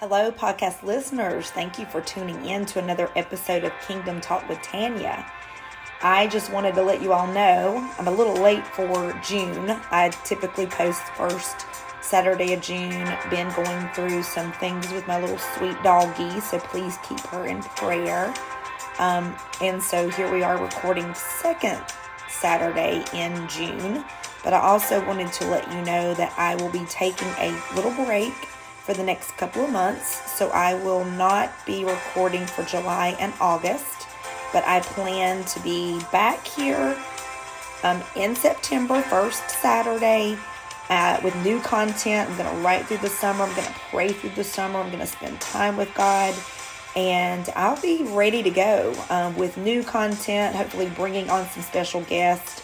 Hello, podcast listeners. Thank you for tuning in to another episode of Kingdom Talk with Tanya. I just wanted to let you all know I'm a little late for June. I typically post first Saturday of June. Been going through some things with my little sweet doggie, so please keep her in prayer. And so here we are recording second Saturday in June. But I also wanted to let you know that I will be taking a little break for the next couple of months, so I will not be recording for July and August, but I plan to be back here in September, first Saturday, with new content. I'm going to write through the summer, I'm going to pray through the summer, I'm going to spend time with God, and I'll be ready to go with new content, hopefully bringing on some special guests.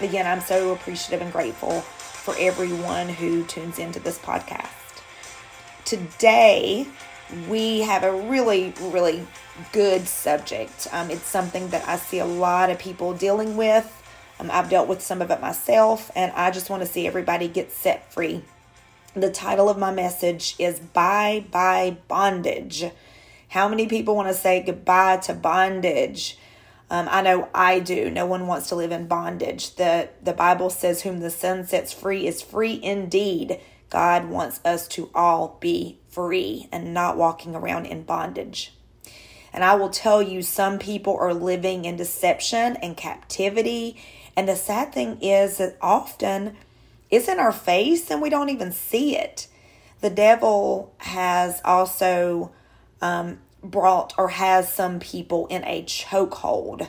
Again, I'm so appreciative and grateful for everyone who tunes into this podcast. Today, we have a really, really good subject. It's something that I see a lot of people dealing with. I've dealt with some of it myself, and I just want to see everybody get set free. The title of my message is Bye Bye Bondage. How many people want to say goodbye to bondage? I know I do. No one wants to live in bondage. The Bible says, whom the Son sets free is free indeed. God wants us to all be free and not walking around in bondage. And I will tell you, some people are living in deception and captivity. And the sad thing is that often it's in our face and we don't even see it. The devil has also has some people in a chokehold.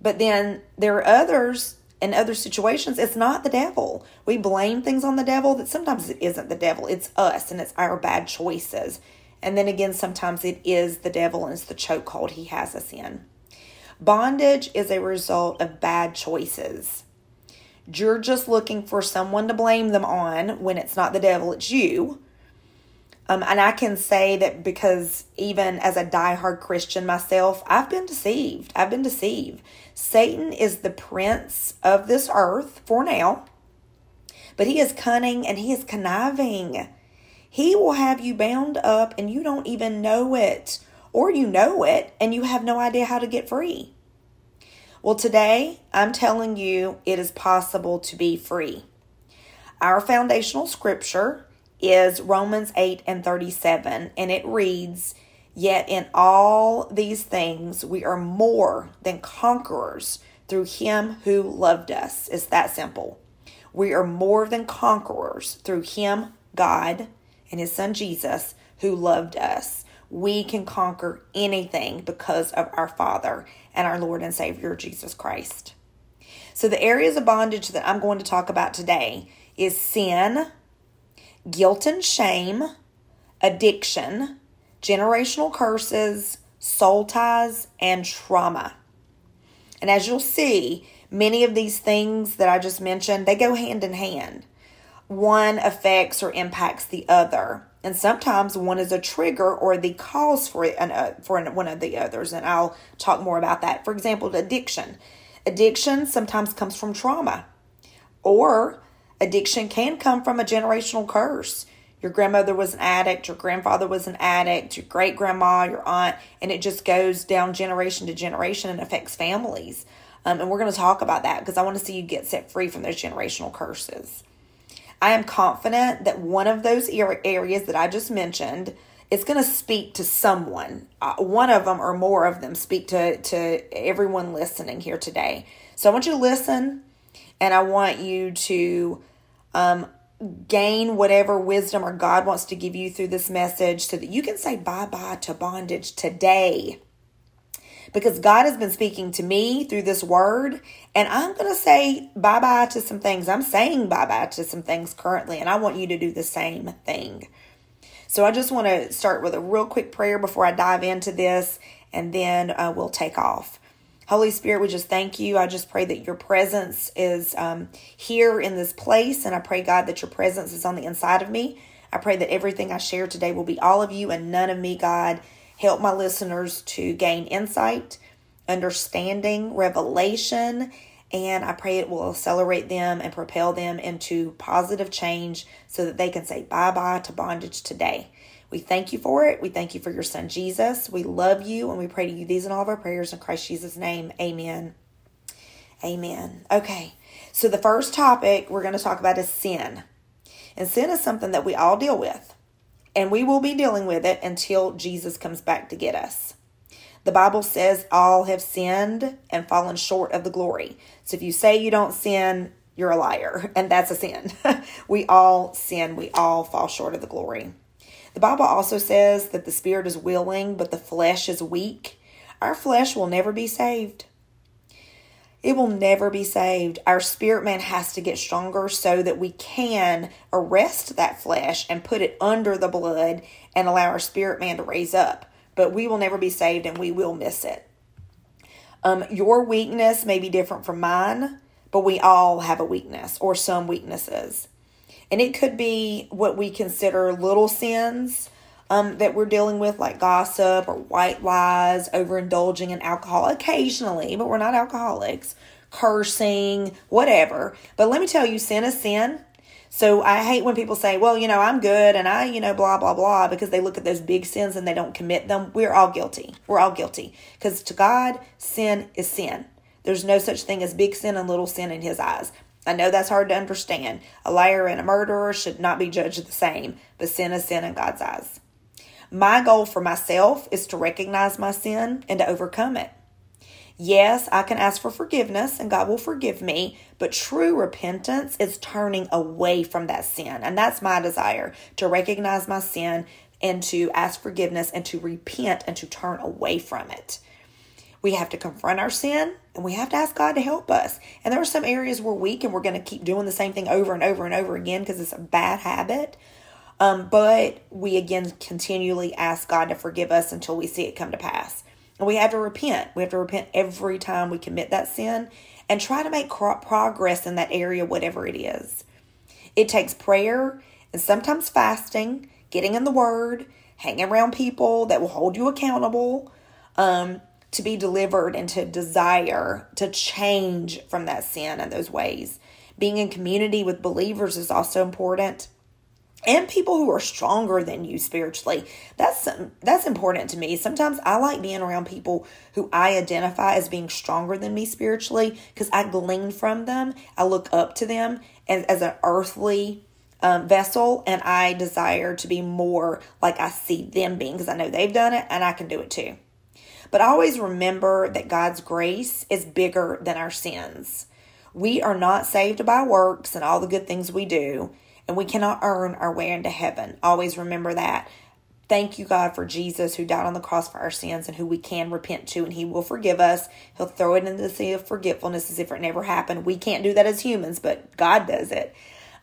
But then there are others. In other situations, it's not the devil. We blame things on the devil that sometimes it isn't the devil. It's us and it's our bad choices. And then again, sometimes it is the devil and it's the chokehold he has us in. Bondage is a result of bad choices. You're just looking for someone to blame them on when it's not the devil, it's you. And I can say that because even as a diehard Christian myself, I've been deceived. Satan is the prince of this earth for now, but he is cunning and he is conniving. He will have you bound up and you don't even know it, or you know it and you have no idea how to get free. Well, today I'm telling you it is possible to be free. Our foundational scripture is Romans 8:37, and it reads, "Yet in all these things we are more than conquerors through him who loved us." It's that simple. We are more than conquerors through him, God, and his son Jesus, who loved us. We can conquer anything because of our Father and our Lord and Savior, Jesus Christ. So the areas of bondage that I'm going to talk about today is sin, guilt and shame, addiction, generational curses, soul ties, and trauma. And as you'll see, many of these things that I just mentioned, they go hand in hand. One affects or impacts the other. And sometimes one is a trigger or the cause for one of the others. And I'll talk more about that. For example, addiction. Addiction sometimes comes from trauma, or addiction can come from a generational curse. Your grandmother was an addict, your grandfather was an addict, your great-grandma, your aunt, and it just goes down generation to generation and affects families. And we're going to talk about that because I want to see you get set free from those generational curses. I am confident that one of those areas that I just mentioned is going to speak to someone. One of them or more of them speak to everyone listening here today. So I want you to listen, and I want you to gain whatever wisdom or God wants to give you through this message so that you can say bye-bye to bondage today. Because God has been speaking to me through this word, and I'm going to say bye-bye to some things. I'm saying bye-bye to some things currently, and I want you to do the same thing. So I just want to start with a real quick prayer before I dive into this, and then we'll take off. Holy Spirit, we just thank you. I just pray that your presence is here in this place. And I pray, God, that your presence is on the inside of me. I pray that everything I share today will be all of you and none of me, God. Help my listeners to gain insight, understanding, revelation. And I pray it will accelerate them and propel them into positive change so that they can say bye-bye to bondage today. We thank you for it. We thank you for your son, Jesus. We love you, and we pray to you these and all of our prayers in Christ Jesus' name. Amen. Amen. Okay, so the first topic we're going to talk about is sin. And sin is something that we all deal with, and we will be dealing with it until Jesus comes back to get us. The Bible says all have sinned and fallen short of the glory. So if you say you don't sin, you're a liar, and that's a sin. We all sin. We all fall short of the glory. The Bible also says that the spirit is willing, but the flesh is weak. Our flesh will never be saved. It will never be saved. Our spirit man has to get stronger so that we can arrest that flesh and put it under the blood and allow our spirit man to raise up. But we will never be saved, and we will miss it. Your weakness may be different from mine, but we all have a weakness or some weaknesses. And it could be what we consider little sins that we're dealing with, like gossip or white lies, overindulging in alcohol occasionally, but we're not alcoholics, cursing, whatever. But let me tell you, sin is sin. So I hate when people say, well, I'm good and I, blah, blah, blah, because they look at those big sins and they don't commit them. We're all guilty. We're all guilty, because to God, sin is sin. There's no such thing as big sin and little sin in his eyes. I know that's hard to understand. A liar and a murderer should not be judged the same, but sin is sin in God's eyes. My goal for myself is to recognize my sin and to overcome it. Yes, I can ask for forgiveness and God will forgive me, but true repentance is turning away from that sin. And that's my desire, to recognize my sin and to ask forgiveness and to repent and to turn away from it. We have to confront our sin and we have to ask God to help us. And there are some areas we're weak and we're going to keep doing the same thing over and over and over again because it's a bad habit. But we again continually ask God to forgive us until we see it come to pass. And we have to repent. We have to repent every time we commit that sin and try to make progress in that area, whatever it is. It takes prayer and sometimes fasting, getting in the Word, hanging around people that will hold you accountable, to be delivered and to desire to change from that sin and those ways. Being in community with believers is also important. And people who are stronger than you spiritually. That's important to me. Sometimes I like being around people who I identify as being stronger than me spiritually because I glean from them. I look up to them as an earthly vessel, and I desire to be more like I see them being because I know they've done it and I can do it too. But always remember that God's grace is bigger than our sins. We are not saved by works and all the good things we do. And we cannot earn our way into heaven. Always remember that. Thank you, God, for Jesus who died on the cross for our sins and who we can repent to, and he will forgive us. He'll throw it into the sea of forgetfulness as if it never happened. We can't do that as humans, but God does it.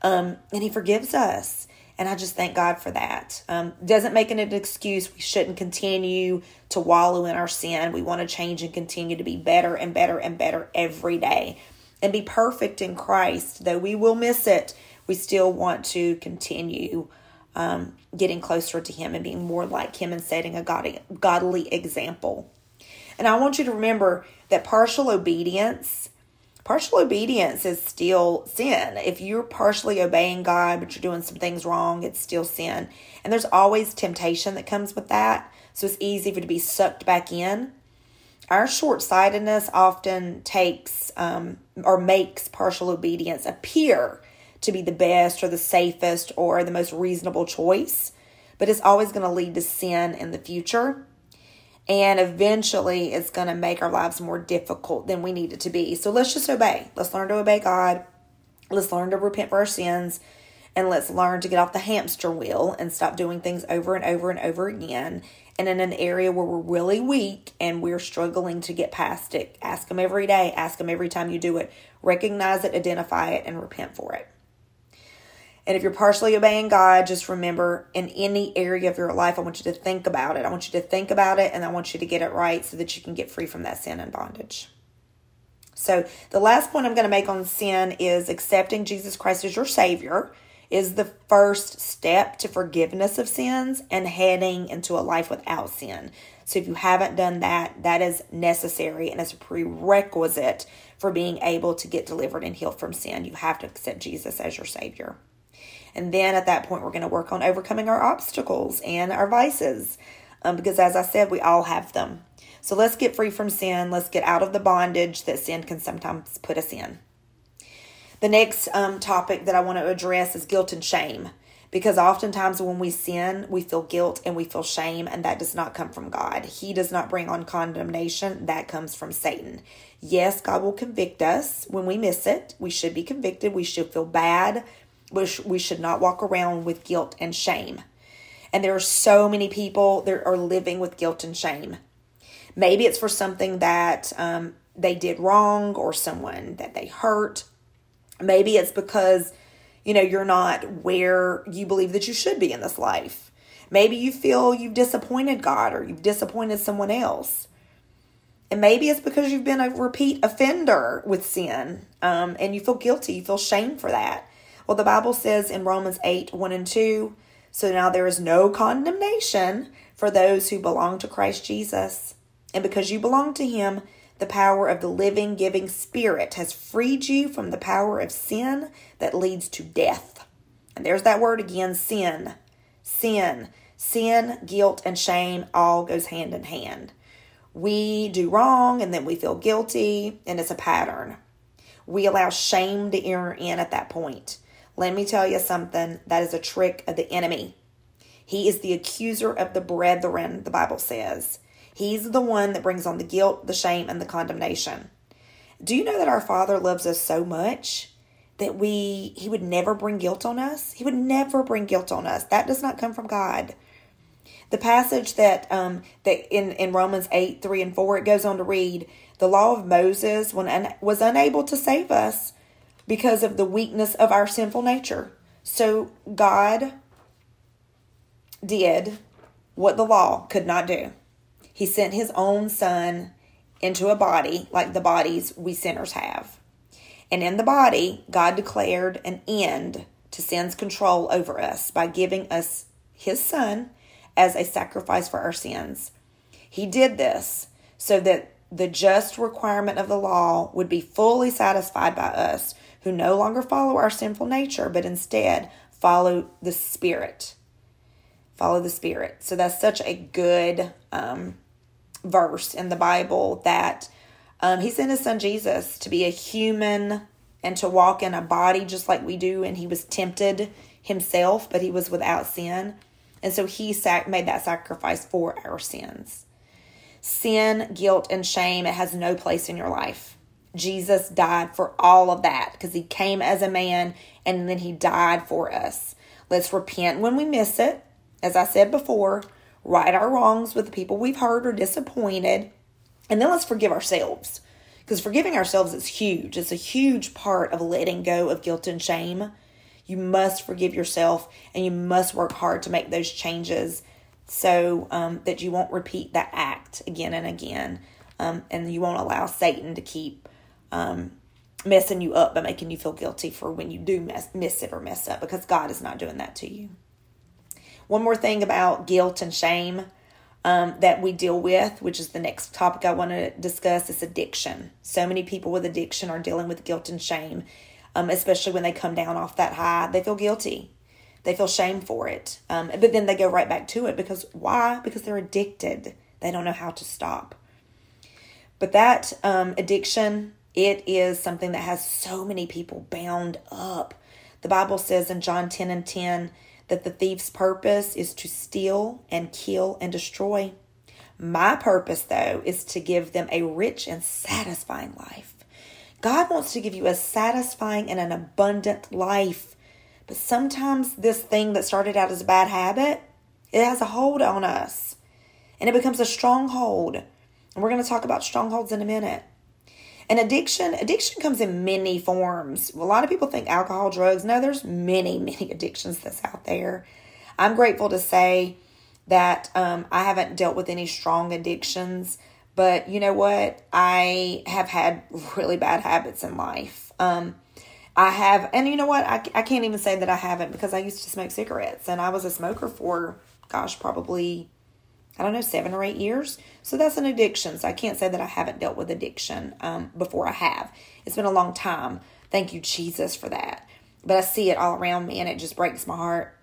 And he forgives us. And I just thank God for that. Doesn't make it an excuse. We shouldn't continue to wallow in our sin. We want to change and continue to be better and better and better every day and be perfect in Christ, though we will miss it. We still want to continue getting closer to him and being more like him and setting a godly example. And I want you to remember that partial obedience is still sin. If you're partially obeying God, but you're doing some things wrong, it's still sin. And there's always temptation that comes with that. So it's easy for you to be sucked back in. Our short-sightedness often takes or makes partial obedience appear to be the best or the safest or the most reasonable choice, but it's always going to lead to sin in the future. And eventually it's going to make our lives more difficult than we need it to be. So let's just obey. Let's learn to obey God. Let's learn to repent for our sins, and let's learn to get off the hamster wheel and stop doing things over and over and over again. And in an area where we're really weak and we're struggling to get past it, ask him every day, ask him every time you do it, recognize it, identify it, and repent for it. And if you're partially obeying God, just remember, in any area of your life, I want you to think about it. I want you to think about it, and I want you to get it right so that you can get free from that sin and bondage. So the last point I'm going to make on sin is accepting Jesus Christ as your Savior is the first step to forgiveness of sins and heading into a life without sin. So if you haven't done that, that is necessary, and it's a prerequisite for being able to get delivered and healed from sin. You have to accept Jesus as your Savior. And then at that point, we're going to work on overcoming our obstacles and our vices. Because as I said, we all have them. So let's get free from sin. Let's get out of the bondage that sin can sometimes put us in. The next topic that I want to address is guilt and shame. Because oftentimes when we sin, we feel guilt and we feel shame, and that does not come from God. He does not bring on condemnation. That comes from Satan. Yes, God will convict us when we miss it. We should be convicted. We should feel bad. We should not walk around with guilt and shame. And there are so many people that are living with guilt and shame. Maybe it's for something that they did wrong or someone that they hurt. Maybe it's because you're not where you believe that you should be in this life. Maybe you feel you've disappointed God or you've disappointed someone else. And maybe it's because you've been a repeat offender with sin, and you feel guilty, you feel shame for that. Well, the Bible says in Romans 8:1-2, so now there is no condemnation for those who belong to Christ Jesus. And because you belong to him, the power of the living, giving spirit has freed you from the power of sin that leads to death. And there's that word again, sin. Sin. Sin, guilt, and shame all goes hand in hand. We do wrong and then we feel guilty, and it's a pattern. We allow shame to enter in at that point. Let me tell you something. That is a trick of the enemy. He is the accuser of the brethren, the Bible says. He's the one that brings on the guilt, the shame, and the condemnation. Do you know that our Father loves us so much that He would never bring guilt on us? He would never bring guilt on us. That does not come from God. The passage that in Romans 8:3-4, it goes on to read, the law of Moses was unable to save us because of the weakness of our sinful nature. So God did what the law could not do. He sent his own son into a body like the bodies we sinners have. And in the body, God declared an end to sin's control over us by giving us his son as a sacrifice for our sins. He did this so that the just requirement of the law would be fully satisfied by us who no longer follow our sinful nature, but instead follow the Spirit. Follow the Spirit. So that's such a good verse in the Bible that he sent his son Jesus to be a human and to walk in a body just like we do. And he was tempted himself, but he was without sin. And so he made that sacrifice for our sins. Sin, guilt, and shame, it has no place in your life. Jesus died for all of that because he came as a man and then he died for us. Let's repent when we miss it. As I said before, right our wrongs with the people we've hurt or disappointed. And then let's forgive ourselves. Because forgiving ourselves is huge. It's a huge part of letting go of guilt and shame. You must forgive yourself and you must work hard to make those changes so that you won't repeat that act again and again. And you won't allow Satan to keep messing you up by making you feel guilty for when you do miss it or mess up. Because God is not doing that to you. One more thing about guilt and shame that we deal with, which is the next topic I want to discuss, is addiction. So many people with addiction are dealing with guilt and shame, especially when they come down off that high. They feel guilty. They feel shame for it. But then they go right back to it. Because why? Because they're addicted. They don't know how to stop. But that addiction, it is something that has so many people bound up. The Bible says in John 10:10, that the thief's purpose is to steal and kill and destroy. My purpose, though, is to give them a rich and satisfying life. God wants to give you a satisfying and an abundant life. But sometimes this thing that started out as a bad habit, it has a hold on us. And it becomes a stronghold. And we're going to talk about strongholds in a minute. And addiction comes in many forms. A lot of people think alcohol, drugs. No, there's many, many addictions that's out there. I'm grateful to say that I haven't dealt with any strong addictions. But you know what? I have had really bad habits in life. And you know what? I can't even say that I haven't, because I used to smoke cigarettes. And I was a smoker for, probably, 7 or 8 years. So that's an addiction. So I can't say that I haven't dealt with addiction before I have. It's been a long time. Thank you, Jesus, for that. But I see it all around me, and it just breaks my heart.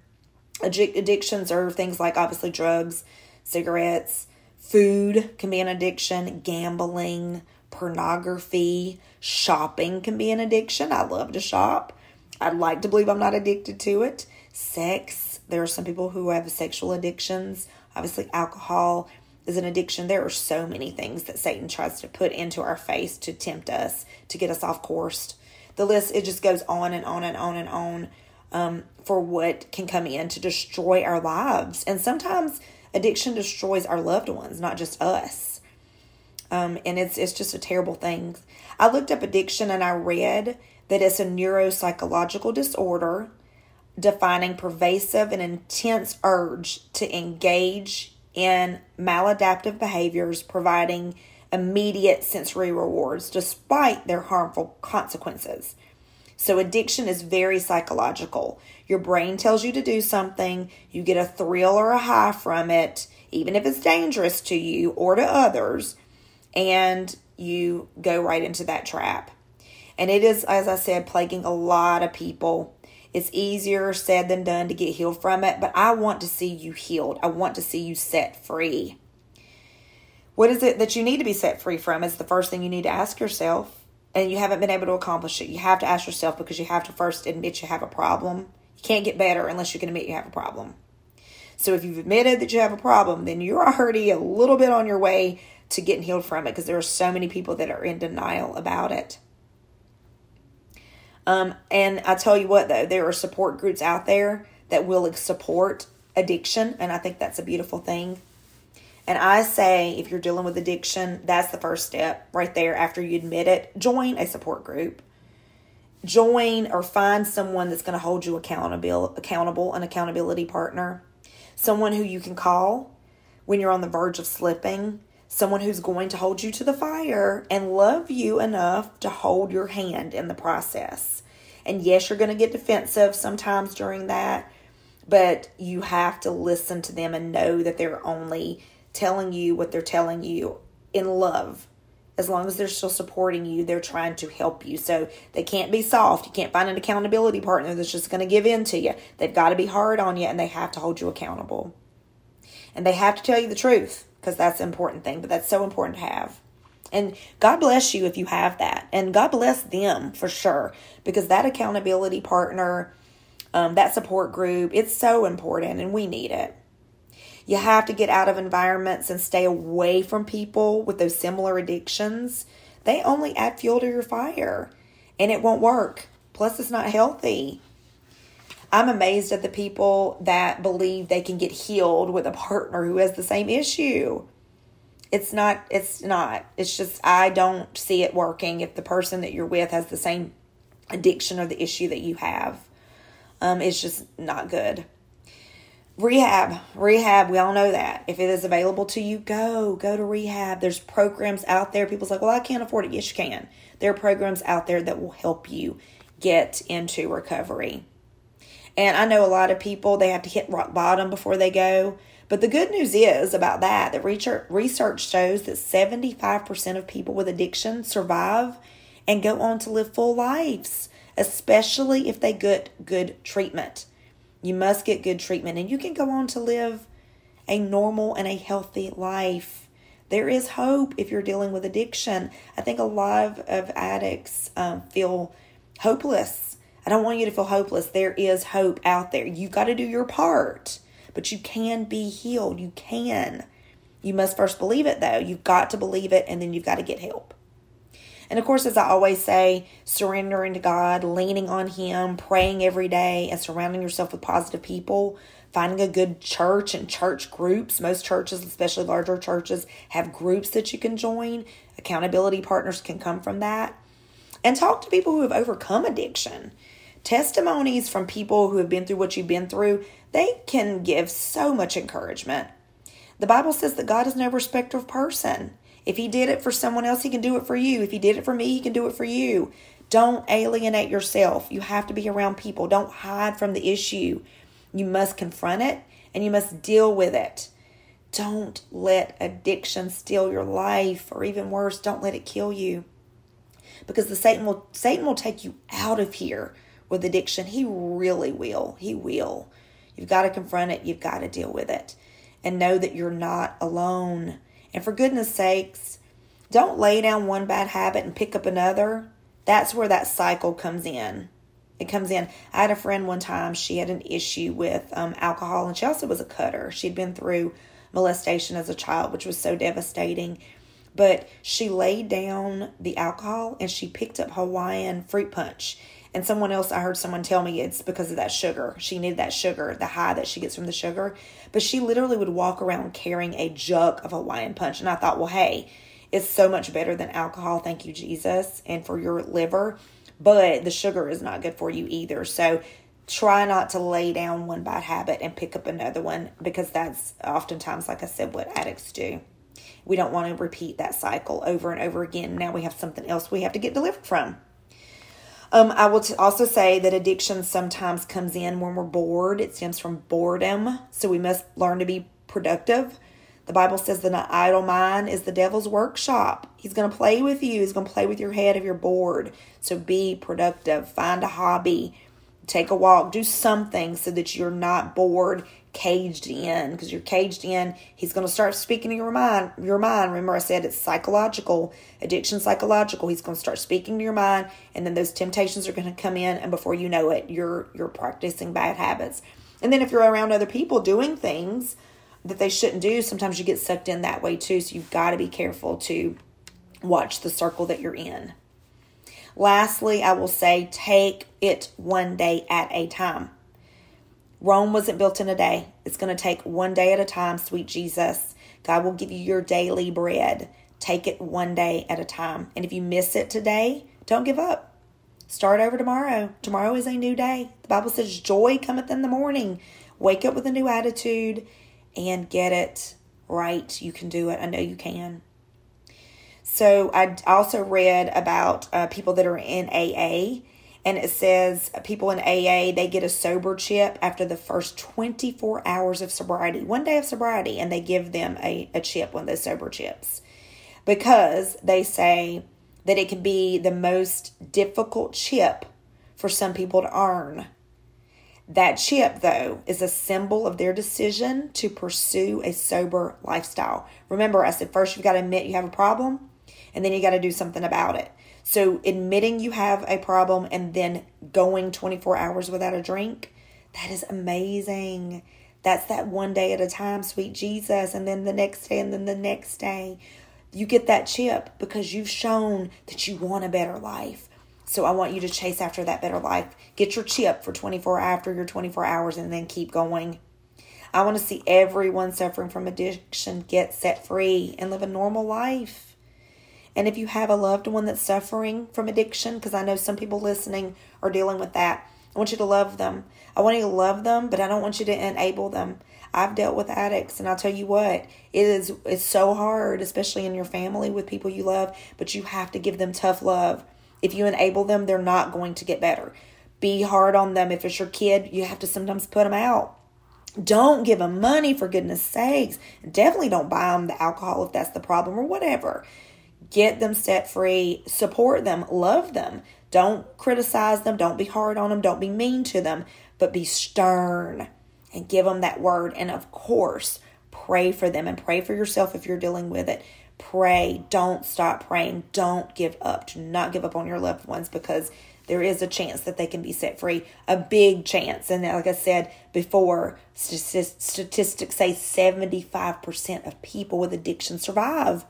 Addictions are things like, obviously, drugs, cigarettes, food can be an addiction, gambling, pornography, shopping can be an addiction. I love to shop. I'd like to believe I'm not addicted to it. Sex, there are some people who have sexual addictions. Obviously, alcohol is an addiction. There are so many things that Satan tries to put into our face to tempt us, to get us off course. The list, it just goes on and on and on and on for what can come in to destroy our lives. And sometimes addiction destroys our loved ones, not just us. And it's just a terrible thing. I looked up addiction and I read that it's a neuropsychological disorder defining pervasive and intense urge to engage in maladaptive behaviors, providing immediate sensory rewards despite their harmful consequences. So addiction is very psychological. Your brain tells you to do something, you get a thrill or a high from it, even if it's dangerous to you or to others, and you go right into that trap. And it is, as I said, plaguing a lot of people. It's easier said than done to get healed from it, but I want to see you healed. I want to see you set free. What is it that you need to be set free from? It's the first thing you need to ask yourself, and you haven't been able to accomplish it. You have to ask yourself, because you have to first admit you have a problem. You can't get better unless you can admit you have a problem. So if you've admitted that you have a problem, then you're already a little bit on your way to getting healed from it, because there are so many people that are in denial about it. And I tell you what, though, there are support groups out there that will support addiction, and I think that's a beautiful thing. And I say, if you're dealing with addiction, that's the first step right there. After you admit it, join a support group. Join or find someone that's going to hold you accountable, an accountability partner. Someone who you can call when you're on the verge of slipping. Someone who's going to hold you to the fire and love you enough to hold your hand in the process. And yes, you're going to get defensive sometimes during that, but you have to listen to them and know that they're only telling you what they're telling you in love. As long as they're still supporting you, they're trying to help you. So they can't be soft. You can't find an accountability partner that's just going to give in to you. They've got to be hard on you, and they have to hold you accountable. And they have to tell you the truth, because that's an important thing, but that's so important to have. And God bless you if you have that. And God bless them for sure, because that accountability partner, that support group, it's so important, and we need it. You have to get out of environments and stay away from people with those similar addictions. They only add fuel to your fire, and it won't work. Plus, it's not healthy. I'm amazed at the people that believe they can get healed with a partner who has the same issue. It's not. It's just, I don't see it working if the person that you're with has the same addiction or the issue that you have. It's just not good. Rehab, we all know that. If it is available to you, go to rehab. There's programs out there. People's like, well, I can't afford it. Yes, you can. There are programs out there that will help you get into recovery. And I know a lot of people, they have to hit rock bottom before they go. But the good news is about that, the research shows that 75% of people with addiction survive and go on to live full lives, especially if they get good treatment. You must get good treatment, and you can go on to live a normal and a healthy life. There is hope if you're dealing with addiction. I think a lot of addicts feel hopeless. I don't want you to feel hopeless. There is hope out there. You've got to do your part, but you can be healed. You can. You must first believe it, though. You've got to believe it, and then you've got to get help. And of course, as I always say, surrendering to God, leaning on Him, praying every day, and surrounding yourself with positive people, finding a good church and church groups. Most churches, especially larger churches, have groups that you can join. Accountability partners can come from that. And talk to people who have overcome addiction. Testimonies from people who have been through what you've been through, they can give so much encouragement. The Bible says that God is no respecter of person. If He did it for someone else, He can do it for you. If He did it for me, He can do it for you. Don't alienate yourself. You have to be around people. Don't hide from the issue. You must confront it, and you must deal with it. Don't let addiction steal your life, or even worse, don't let it kill you. Because Satan will take you out of here with addiction, he really will. He will. You've got to confront it. You've got to deal with it and know that you're not alone. And for goodness sakes, don't lay down one bad habit and pick up another. That's where that cycle comes in. It comes in. I had a friend one time, she had an issue with alcohol, and she also was a cutter. She'd been through molestation as a child, which was so devastating. But she laid down the alcohol and she picked up Hawaiian fruit punch. And someone else, I heard someone tell me it's because of that sugar. She needed that sugar, the high that she gets from the sugar. But she literally would walk around carrying a jug of Hawaiian punch. And I thought, well, hey, it's so much better than alcohol. Thank you, Jesus, and for your liver. But the sugar is not good for you either. So try not to lay down one bad habit and pick up another one, because that's oftentimes, like I said, what addicts do. We don't want to repeat that cycle over and over again. Now we have something else we have to get delivered from. I will also say that addiction sometimes comes in when we're bored. It stems from boredom. So we must learn to be productive. The Bible says that an idle mind is the devil's workshop. He's going to play with you. He's going to play with your head if you're bored. So be productive. Find a hobby. Take a walk. Do something so that you're not bored, caged in. Because you're caged in, he's going to start speaking to your mind. Remember, I said it's psychological. Addiction, psychological. He's going to start speaking to your mind. And then those temptations are going to come in. And before you know it, you're practicing bad habits. And then if you're around other people doing things that they shouldn't do, sometimes you get sucked in that way too. So you've got to be careful to watch the circle that you're in. Lastly, I will say, take it one day at a time. Rome wasn't built in a day. It's going to take one day at a time, sweet Jesus. God will give you your daily bread. Take it one day at a time. And if you miss it today, don't give up. Start over tomorrow. Tomorrow is a new day. The Bible says joy cometh in the morning. Wake up with a new attitude and get it right. You can do it. I know you can. So I also read about people that are in AA. And it says people in AA, they get a sober chip after the first 24 hours of sobriety. One day of sobriety. And they give them a chip, one of those sober chips. Because they say that it can be the most difficult chip for some people to earn. That chip, though, is a symbol of their decision to pursue a sober lifestyle. Remember, I said first you've got to admit you have a problem, and then you got to do something about it. So admitting you have a problem and then going 24 hours without a drink, that is amazing. That's that one day at a time, sweet Jesus, and then the next day, and then the next day. You get that chip because you've shown that you want a better life. So I want you to chase after that better life. Get your chip for 24 after your 24 hours and then keep going. I want to see everyone suffering from addiction get set free and live a normal life. And if you have a loved one that's suffering from addiction, because I know some people listening are dealing with that, I want you to love them. I want you to love them, but I don't want you to enable them. I've dealt with addicts, and I'll tell you what, it's so hard, especially in your family with people you love, but you have to give them tough love. If you enable them, they're not going to get better. Be hard on them. If it's your kid, you have to sometimes put them out. Don't give them money, for goodness sakes. Definitely don't buy them the alcohol if that's the problem or whatever. Get them set free. Support them. Love them. Don't criticize them. Don't be hard on them. Don't be mean to them. But be stern and give them that word. And of course, pray for them and pray for yourself if you're dealing with it. Pray. Don't stop praying. Don't give up. Do not give up on your loved ones, because there is a chance that they can be set free. A big chance. And like I said before, statistics say 75% of people with addiction survive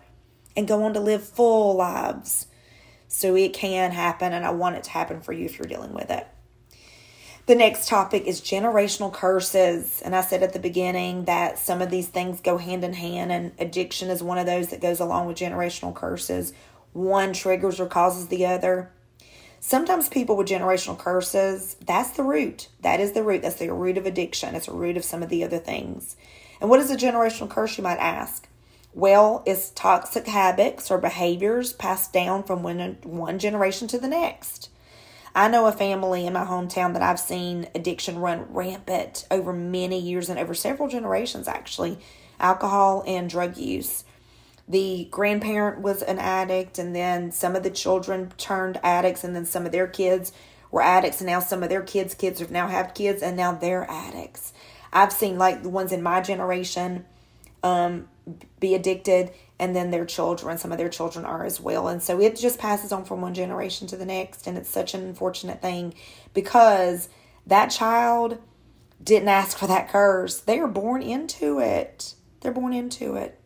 and go on to live full lives. So it can happen, and I want it to happen for you if you're dealing with it. The next topic is generational curses. And I said at the beginning that some of these things go hand in hand, and addiction is one of those that goes along with generational curses. One triggers or causes the other. Sometimes people with generational curses, that's the root. That is the root. That's the root of addiction. It's the root of some of the other things. And what is a generational curse, you might ask? Well, it's toxic habits or behaviors passed down from one generation to the next. I know a family in my hometown that I've seen addiction run rampant over many years and over several generations, actually. Alcohol and drug use. The grandparent was an addict, and then some of the children turned addicts, and then some of their kids were addicts, and now some of their kids have now have kids, and now they're addicts. I've seen like the ones in my generation be addicted, and then their children, some of their children are as well. And so it just passes on from one generation to the next, and it's such an unfortunate thing because that child didn't ask for that curse. They are born into it. They're born into it.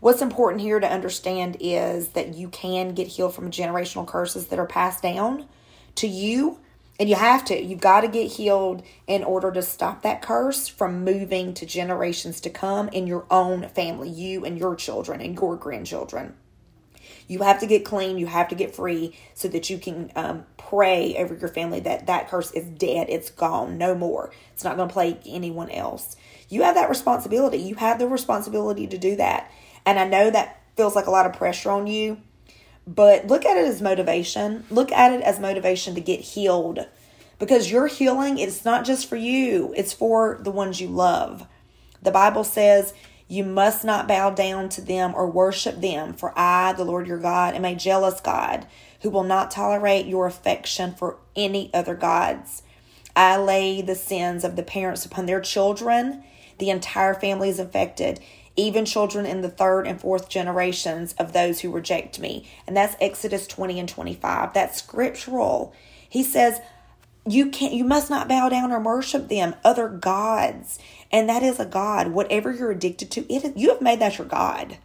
What's important here to understand is that you can get healed from generational curses that are passed down to you. And you have to. You've got to get healed in order to stop that curse from moving to generations to come in your own family, you and your children and your grandchildren. You have to get clean. You have to get free so that you can pray over your family that that curse is dead. It's gone. No more. It's not going to plague anyone else. You have that responsibility. You have the responsibility to do that. And I know that feels like a lot of pressure on you. But look at it as motivation. Look at it as motivation to get healed, because your healing, it's not just for you. It's for the ones you love. The Bible says you must not bow down to them or worship them, for I, the Lord your God, am a jealous God who will not tolerate your affection for any other gods. I lay the sins of the parents upon their children. The entire family is affected, even children in the third and fourth generations of those who reject me. And that's Exodus 20 and 25. That's scriptural. He says, you must not bow down or worship them, other gods. And that is a God. Whatever you're addicted to, you have made that your God.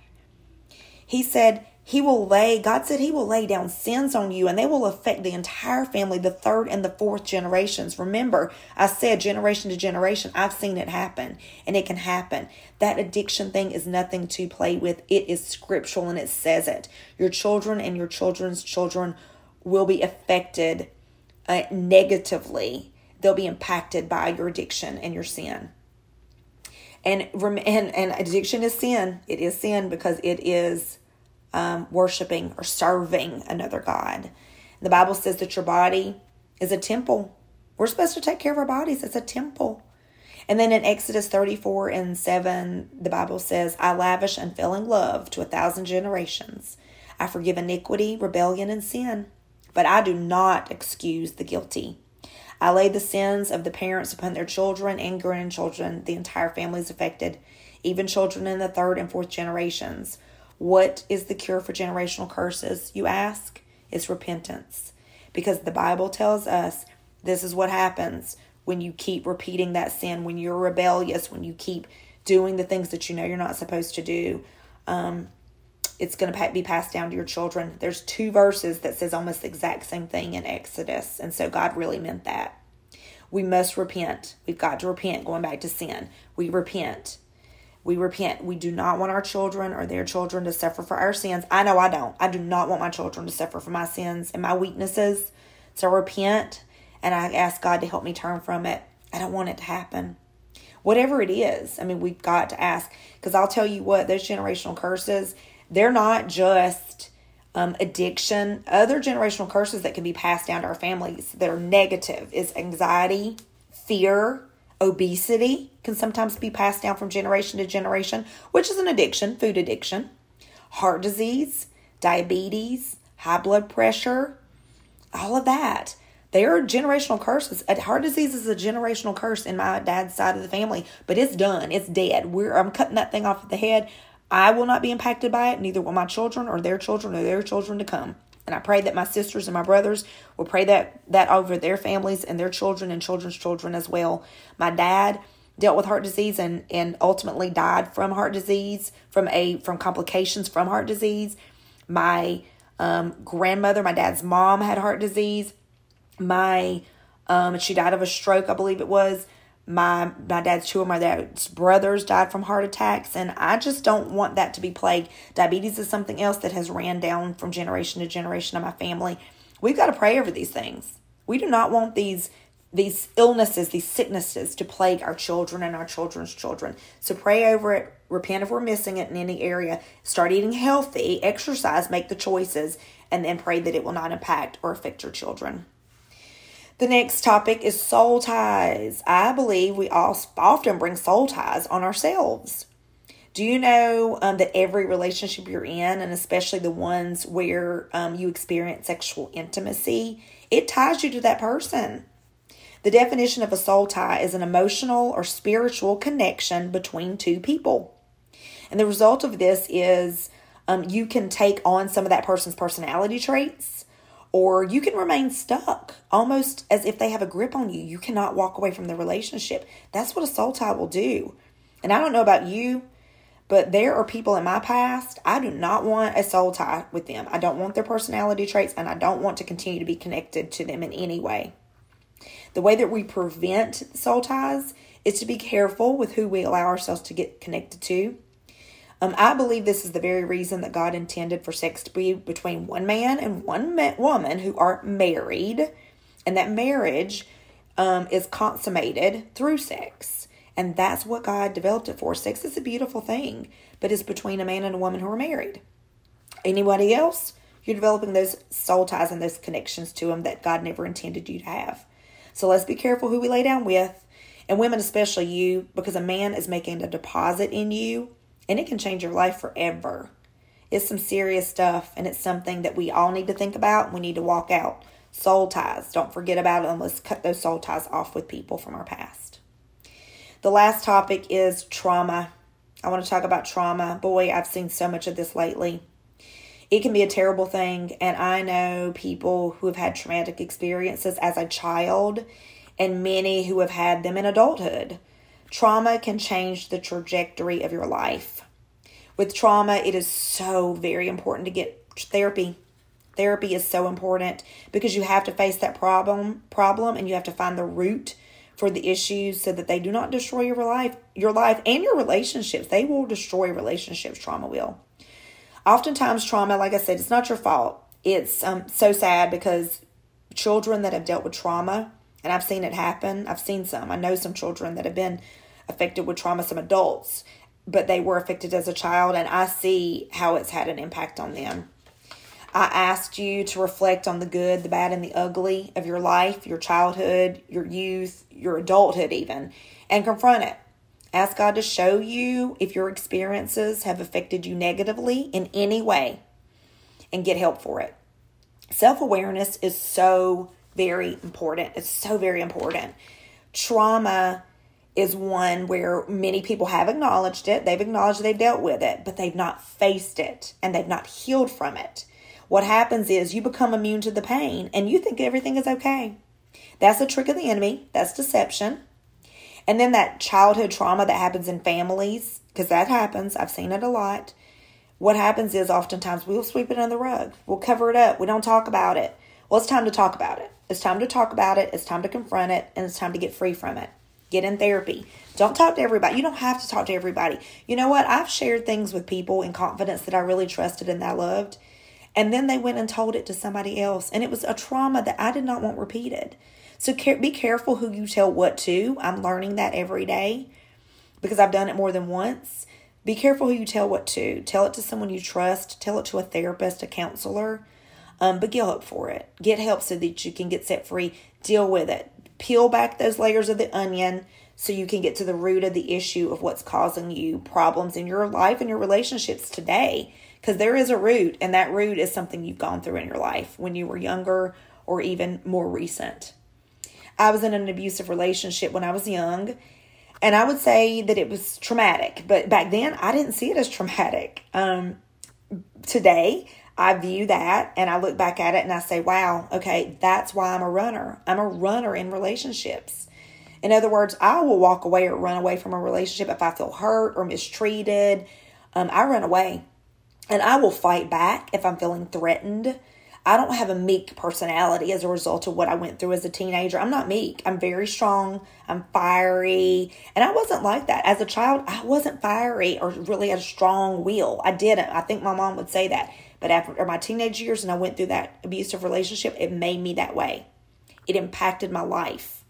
He said, God said he will lay down sins on you, and they will affect the entire family, the third and the fourth generations. Remember, I said generation to generation, I've seen it happen, and it can happen. That addiction thing is nothing to play with. It is scriptural, and it says it. Your children and your children's children will be affected negatively. They'll be impacted by your addiction and your sin. And addiction is sin. It is sin because it is worshiping or serving another God. The Bible says that your body is a temple. We're supposed to take care of our bodies. It's a temple. And then in Exodus 34 and 7, the Bible says, I lavish unfailing love to 1,000 generations. I forgive iniquity, rebellion, and sin, but I do not excuse the guilty. I lay the sins of the parents upon their children and grandchildren. The entire family is affected, even children in the third and fourth generations. What is the cure for generational curses, you ask? It's repentance. Because the Bible tells us this is what happens when you keep repeating that sin, when you're rebellious, when you keep doing the things that you know you're not supposed to do. It's going to be passed down to your children. There's two verses that says almost the exact same thing in Exodus. And so God really meant that. We must repent. We've got to repent, going back to sin. We repent. We repent. We do not want our children or their children to suffer for our sins. I know I don't. I do not want my children to suffer for my sins and my weaknesses. So I repent, and I ask God to help me turn from it. I don't want it to happen. Whatever it is, I mean, we've got to ask. Because I'll tell you what, those generational curses, they're not just addiction. Other generational curses that can be passed down to our families that are negative is anxiety, fear. Obesity can sometimes be passed down from generation to generation, which is an addiction, food addiction, heart disease, diabetes, high blood pressure, all of that. They are generational curses. Heart disease is a generational curse in my dad's side of the family, but it's done. It's dead. I'm cutting that thing off at the head. I will not be impacted by it. Neither will my children or their children or their children to come. And I pray that my sisters and my brothers will pray that over their families and their children and children's children as well. My dad dealt with heart disease and ultimately died from heart disease, from complications from heart disease. My grandmother, my dad's mom, had heart disease. She died of a stroke, I believe it was. My dad's two of my dad's brothers died from heart attacks, and I just don't want that to be plagued. Diabetes is something else that has ran down from generation to generation in my family. We've got to pray over these things. We do not want these illnesses, these sicknesses to plague our children and our children's children. So pray over it, repent if we're missing it in any area, start eating healthy, exercise, make the choices, and then pray that it will not impact or affect your children. The next topic is soul ties. I believe we all often bring soul ties on ourselves. Do you know that every relationship you're in, and especially the ones where you experience sexual intimacy, it ties you to that person. The definition of a soul tie is an emotional or spiritual connection between two people. And the result of this is you can take on some of that person's personality traits, or you can remain stuck almost as if they have a grip on you. You cannot walk away from the relationship. That's what a soul tie will do. And I don't know about you, but there are people in my past, I do not want a soul tie with them. I don't want their personality traits, and I don't want to continue to be connected to them in any way. The way that we prevent soul ties is to be careful with who we allow ourselves to get connected to. I believe this is the very reason that God intended for sex to be between one man and one woman who are married, and that marriage is consummated through sex. And that's what God developed it for. Sex is a beautiful thing, but it's between a man and a woman who are married. Anybody else, you're developing those soul ties and those connections to them that God never intended you to have. So let's be careful who we lay down with, and women especially you, because a man is making a deposit in you, and it can change your life forever. It's some serious stuff, and it's something that we all need to think about. We need to walk out. Soul ties. Don't forget about them. Let's cut those soul ties off with people from our past. The last topic is trauma. I want to talk about trauma. Boy, I've seen so much of this lately. It can be a terrible thing, and I know people who have had traumatic experiences as a child, and many who have had them in adulthood. Trauma can change the trajectory of your life. With trauma, it is so very important to get therapy. Therapy is so important because you have to face that problem, and you have to find the root for the issues so that they do not destroy your life and your relationships. They will destroy relationships, trauma will. Oftentimes trauma, like I said, it's not your fault. It's so sad because children that have dealt with trauma, and I've seen it happen. I've seen some. I know some children that have been affected with trauma, some adults, but they were affected as a child, and I see how it's had an impact on them. I asked you to reflect on the good, the bad, and the ugly of your life, your childhood, your youth, your adulthood even, and confront it. Ask God to show you if your experiences have affected you negatively in any way, and get help for it. Self-awareness is so very important. It's so very important. Trauma is one where many people have acknowledged it. They've acknowledged they've dealt with it, but they've not faced it, and they've not healed from it. What happens is you become immune to the pain, and you think everything is okay. That's a trick of the enemy. That's deception. And then that childhood trauma that happens in families, because that happens. I've seen it a lot. What happens is oftentimes we'll sweep it under the rug. We'll cover it up. We don't talk about it. Well, it's time to talk about it. It's time to talk about it. It's time to confront it. And it's time to get free from it. Get in therapy. Don't talk to everybody. You don't have to talk to everybody. You know what? I've shared things with people in confidence that I really trusted and that I loved. And then they went and told it to somebody else. And it was a trauma that I did not want repeated. So be careful who you tell what to. I'm learning that every day because I've done it more than once. Be careful who you tell what to. Tell it to someone you trust. Tell it to a therapist, a counselor. But get help for it. Get help so that you can get set free. Deal with it. Peel back those layers of the onion so you can get to the root of the issue of what's causing you problems in your life and your relationships today. Because there is a root, and that root is something you've gone through in your life when you were younger or even more recent. I was in an abusive relationship when I was young, and I would say that it was traumatic. But back then, I didn't see it as traumatic. Today, I view that and I look back at it and I say, wow, okay, that's why I'm a runner. I'm a runner in relationships. In other words, I will walk away or run away from a relationship if I feel hurt or mistreated. I run away, and I will fight back if I'm feeling threatened. I don't have a meek personality as a result of what I went through as a teenager. I'm not meek. I'm very strong. I'm fiery. And I wasn't like that. As a child, I wasn't fiery or really had a strong will. I didn't. I think my mom would say that. But after my teenage years and I went through that abusive relationship, it made me that way. It impacted my life.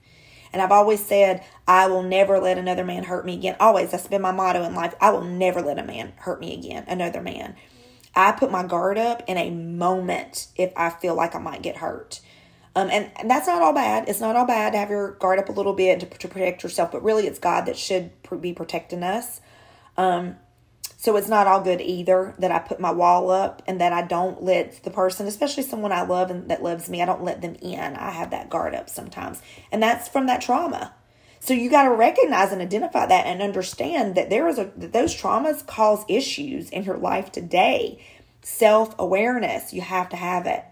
And I've always said, I will never let another man hurt me again. Always, that's been my motto in life. I will never let a man hurt me again, another man. I put my guard up in a moment if I feel like I might get hurt. And that's not all bad. It's not all bad to have your guard up a little bit to protect yourself. But really, it's God that should be protecting us. So it's not all good either that I put my wall up and that I don't let the person, especially someone I love and that loves me, I don't let them in. I have that guard up sometimes. And that's from that trauma. So you got to recognize and identify that and understand that those traumas cause issues in your life today. Self-awareness, you have to have it.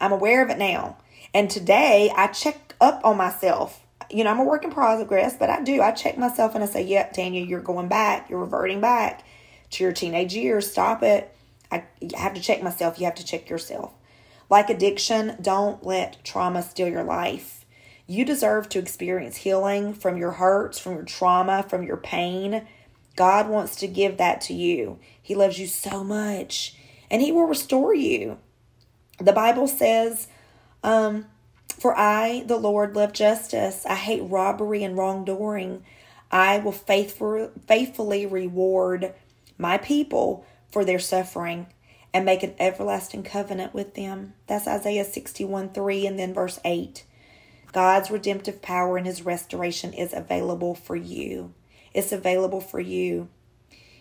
I'm aware of it now. And today I check up on myself. You know, I'm a work in progress, but I check myself and I say, yep, Tanya, you're going back. You're reverting back to your teenage years. Stop it. You have to check myself. You have to check yourself. Like addiction, don't let trauma steal your life. You deserve to experience healing from your hurts, from your trauma, from your pain. God wants to give that to you. He loves you so much, and He will restore you. The Bible says, for I, the Lord, love justice. I hate robbery and wrongdoing. I will faithfully reward my people for their suffering and make an everlasting covenant with them. That's Isaiah 61:3 and then verse 8. God's redemptive power and His restoration is available for you. It's available for you.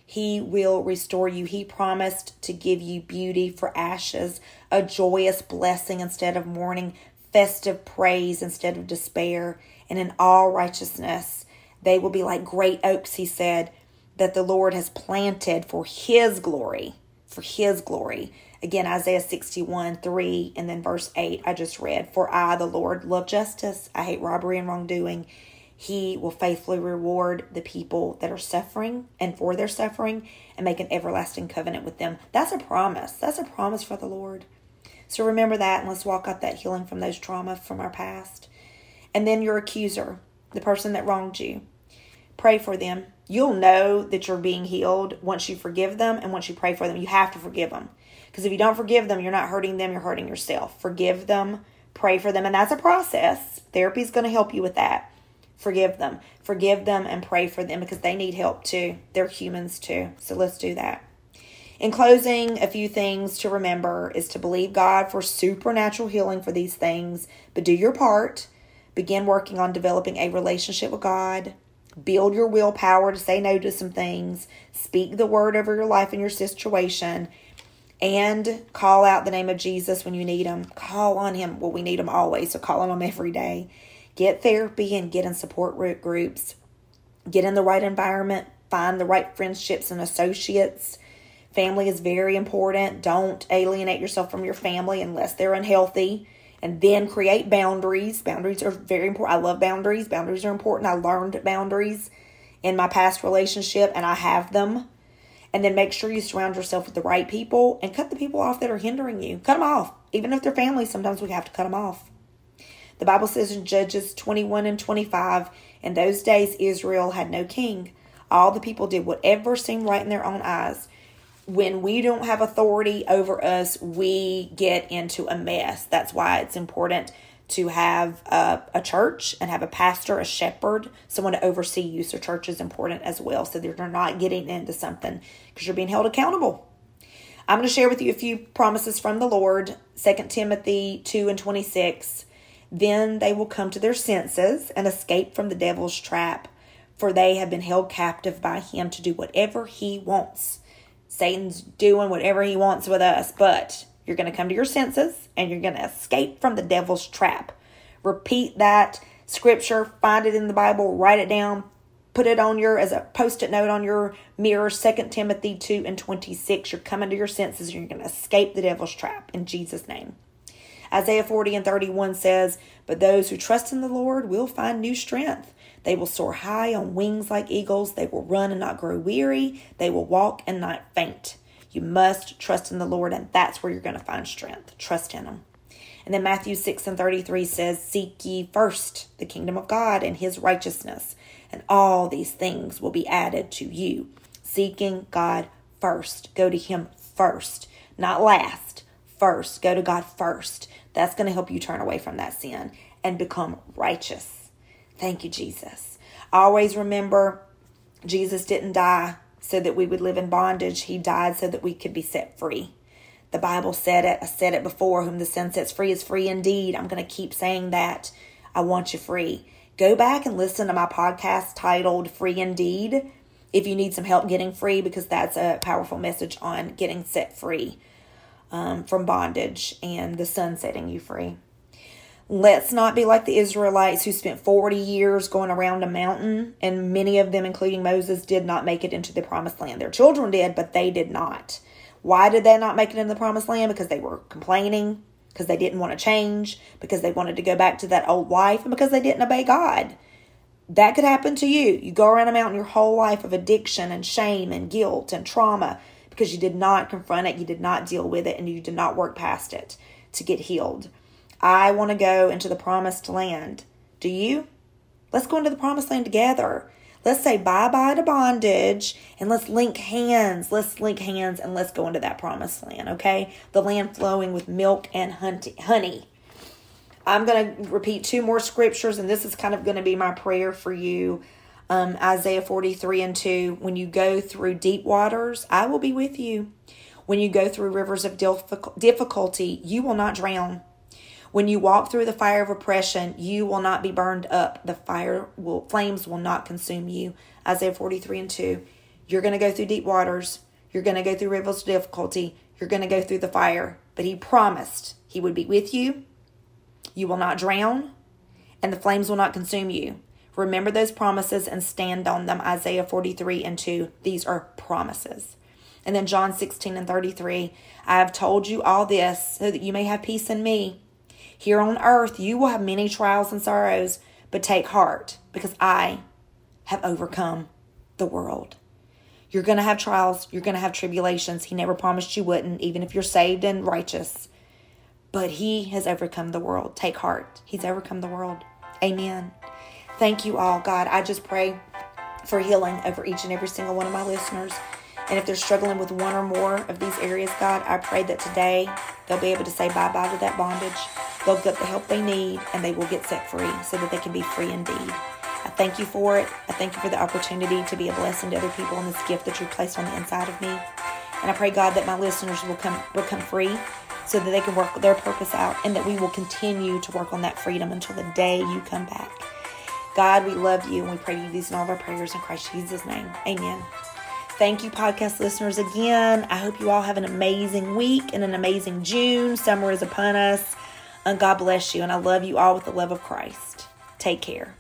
He will restore you. He promised to give you beauty for ashes, a joyous blessing instead of mourning, festive praise instead of despair, and in all righteousness they will be like great oaks, He said, that the Lord has planted for His glory, for His glory. Again, Isaiah 61:3 and then verse 8 I just read. For I, the Lord, love justice. I hate robbery and wrongdoing. He will faithfully reward the people that are suffering and for their suffering and make an everlasting covenant with them. That's a promise. That's a promise for the Lord. So remember that, and let's walk out that healing from those trauma from our past. And then your accuser, the person that wronged you, pray for them. You'll know that you're being healed once you forgive them and once you pray for them. You have to forgive them, because if you don't forgive them, you're not hurting them, you're hurting yourself. Forgive them, pray for them, and that's a process. Therapy is going to help you with that. Forgive them and pray for them, because they need help too. They're humans too. So let's do that. In closing, a few things to remember is to believe God for supernatural healing for these things, but do your part. Begin working on developing a relationship with God. Build your willpower to say no to some things. Speak the word over your life and your situation. And call out the name of Jesus when you need Him. Call on Him. Well, we need Him always, so call on Him every day. Get therapy and get in support groups. Get in the right environment. Find the right friendships and associates. Family is very important. Don't alienate yourself from your family unless they're unhealthy. And then create boundaries. Boundaries are very important. I love boundaries. Boundaries are important. I learned boundaries in my past relationship, and I have them. And then make sure you surround yourself with the right people and cut the people off that are hindering you. Cut them off. Even if they're family, sometimes we have to cut them off. The Bible says in Judges 21 and 25, in those days Israel had no king. All the people did whatever seemed right in their own eyes. When we don't have authority over us, we get into a mess. That's why it's important to have a church and have a pastor, a shepherd, someone to oversee you. So church is important as well, so that you're not getting into something, because you're being held accountable. I'm going to share with you a few promises from the Lord. 2 Timothy 2 and 26. Then they will come to their senses and escape from the devil's trap, for they have been held captive by him to do whatever he wants. Satan's doing whatever he wants with us, but you're going to come to your senses and you're going to escape from the devil's trap. Repeat that scripture, find it in the Bible, write it down, put it on as a post-it note on your mirror, 2 Timothy 2 and 26. You're coming to your senses and you're going to escape the devil's trap in Jesus' name. Isaiah 40 and 31 says, but those who trust in the Lord will find new strength. They will soar high on wings like eagles. They will run and not grow weary. They will walk and not faint. You must trust in the Lord, and that's where you're going to find strength. Trust in Him. And then Matthew 6 and 33 says, seek ye first the kingdom of God and His righteousness, and all these things will be added to you. Seeking God first. Go to Him first, not last. First. Go to God first. That's going to help you turn away from that sin and become righteous. Thank you, Jesus. Always remember, Jesus didn't die so that we would live in bondage. He died so that we could be set free. The Bible said it. I said it before. Whom the Son sets free is free indeed. I'm going to keep saying that. I want you free. Go back and listen to my podcast titled Free Indeed. if you need some help getting free, because that's a powerful message on getting set free from bondage and the sun setting you free. Let's not be like the Israelites who spent 40 years going around a mountain, and many of them, including Moses, did not make it into the promised land. Their children did, but they did not. Why did they not make it into the promised land? Because they were complaining, because they didn't want to change, because they wanted to go back to that old life, and because they didn't obey God. That could happen to you. You go around a mountain your whole life of addiction and shame and guilt and trauma because you did not confront it, you did not deal with it, and you did not work past it to get healed. I want to go into the promised land. Do you? Let's go into the promised land together. Let's say bye-bye to bondage, and let's link hands. Let's link hands, and let's go into that promised land, okay? The land flowing with milk and honey. I'm going to repeat two more scriptures, and this is kind of going to be my prayer for you. Isaiah 43:2, when you go through deep waters, I will be with you. When you go through rivers of difficulty, you will not drown. When you walk through the fire of oppression, you will not be burned up. The flames will not consume you. Isaiah 43:2. You're going to go through deep waters. You're going to go through rivers of difficulty. You're going to go through the fire. But he promised he would be with you. You will not drown, and the flames will not consume you. Remember those promises and stand on them. Isaiah 43:2. These are promises. And then John 16:33. I have told you all this so that you may have peace in me. Here on earth, you will have many trials and sorrows, but take heart, because I have overcome the world. You're going to have trials. You're going to have tribulations. He never promised you wouldn't, even if you're saved and righteous. But he has overcome the world. Take heart. He's overcome the world. Amen. Thank you all, God. I just pray for healing over each and every single one of my listeners. And if they're struggling with one or more of these areas, God, I pray that today they'll be able to say bye-bye to that bondage. They'll get the help they need, and they will get set free so that they can be free indeed. I thank you for it. I thank you for the opportunity to be a blessing to other people and this gift that you placed on the inside of me. And I pray, God, that my listeners will come free so that they can work their purpose out, and that we will continue to work on that freedom until the day you come back. God, we love you, and we pray to you these and all of our prayers in Christ Jesus' name. Amen. Thank you, podcast listeners, again. I hope you all have an amazing week and an amazing June. Summer is upon us. And God bless you. And I love you all with the love of Christ. Take care.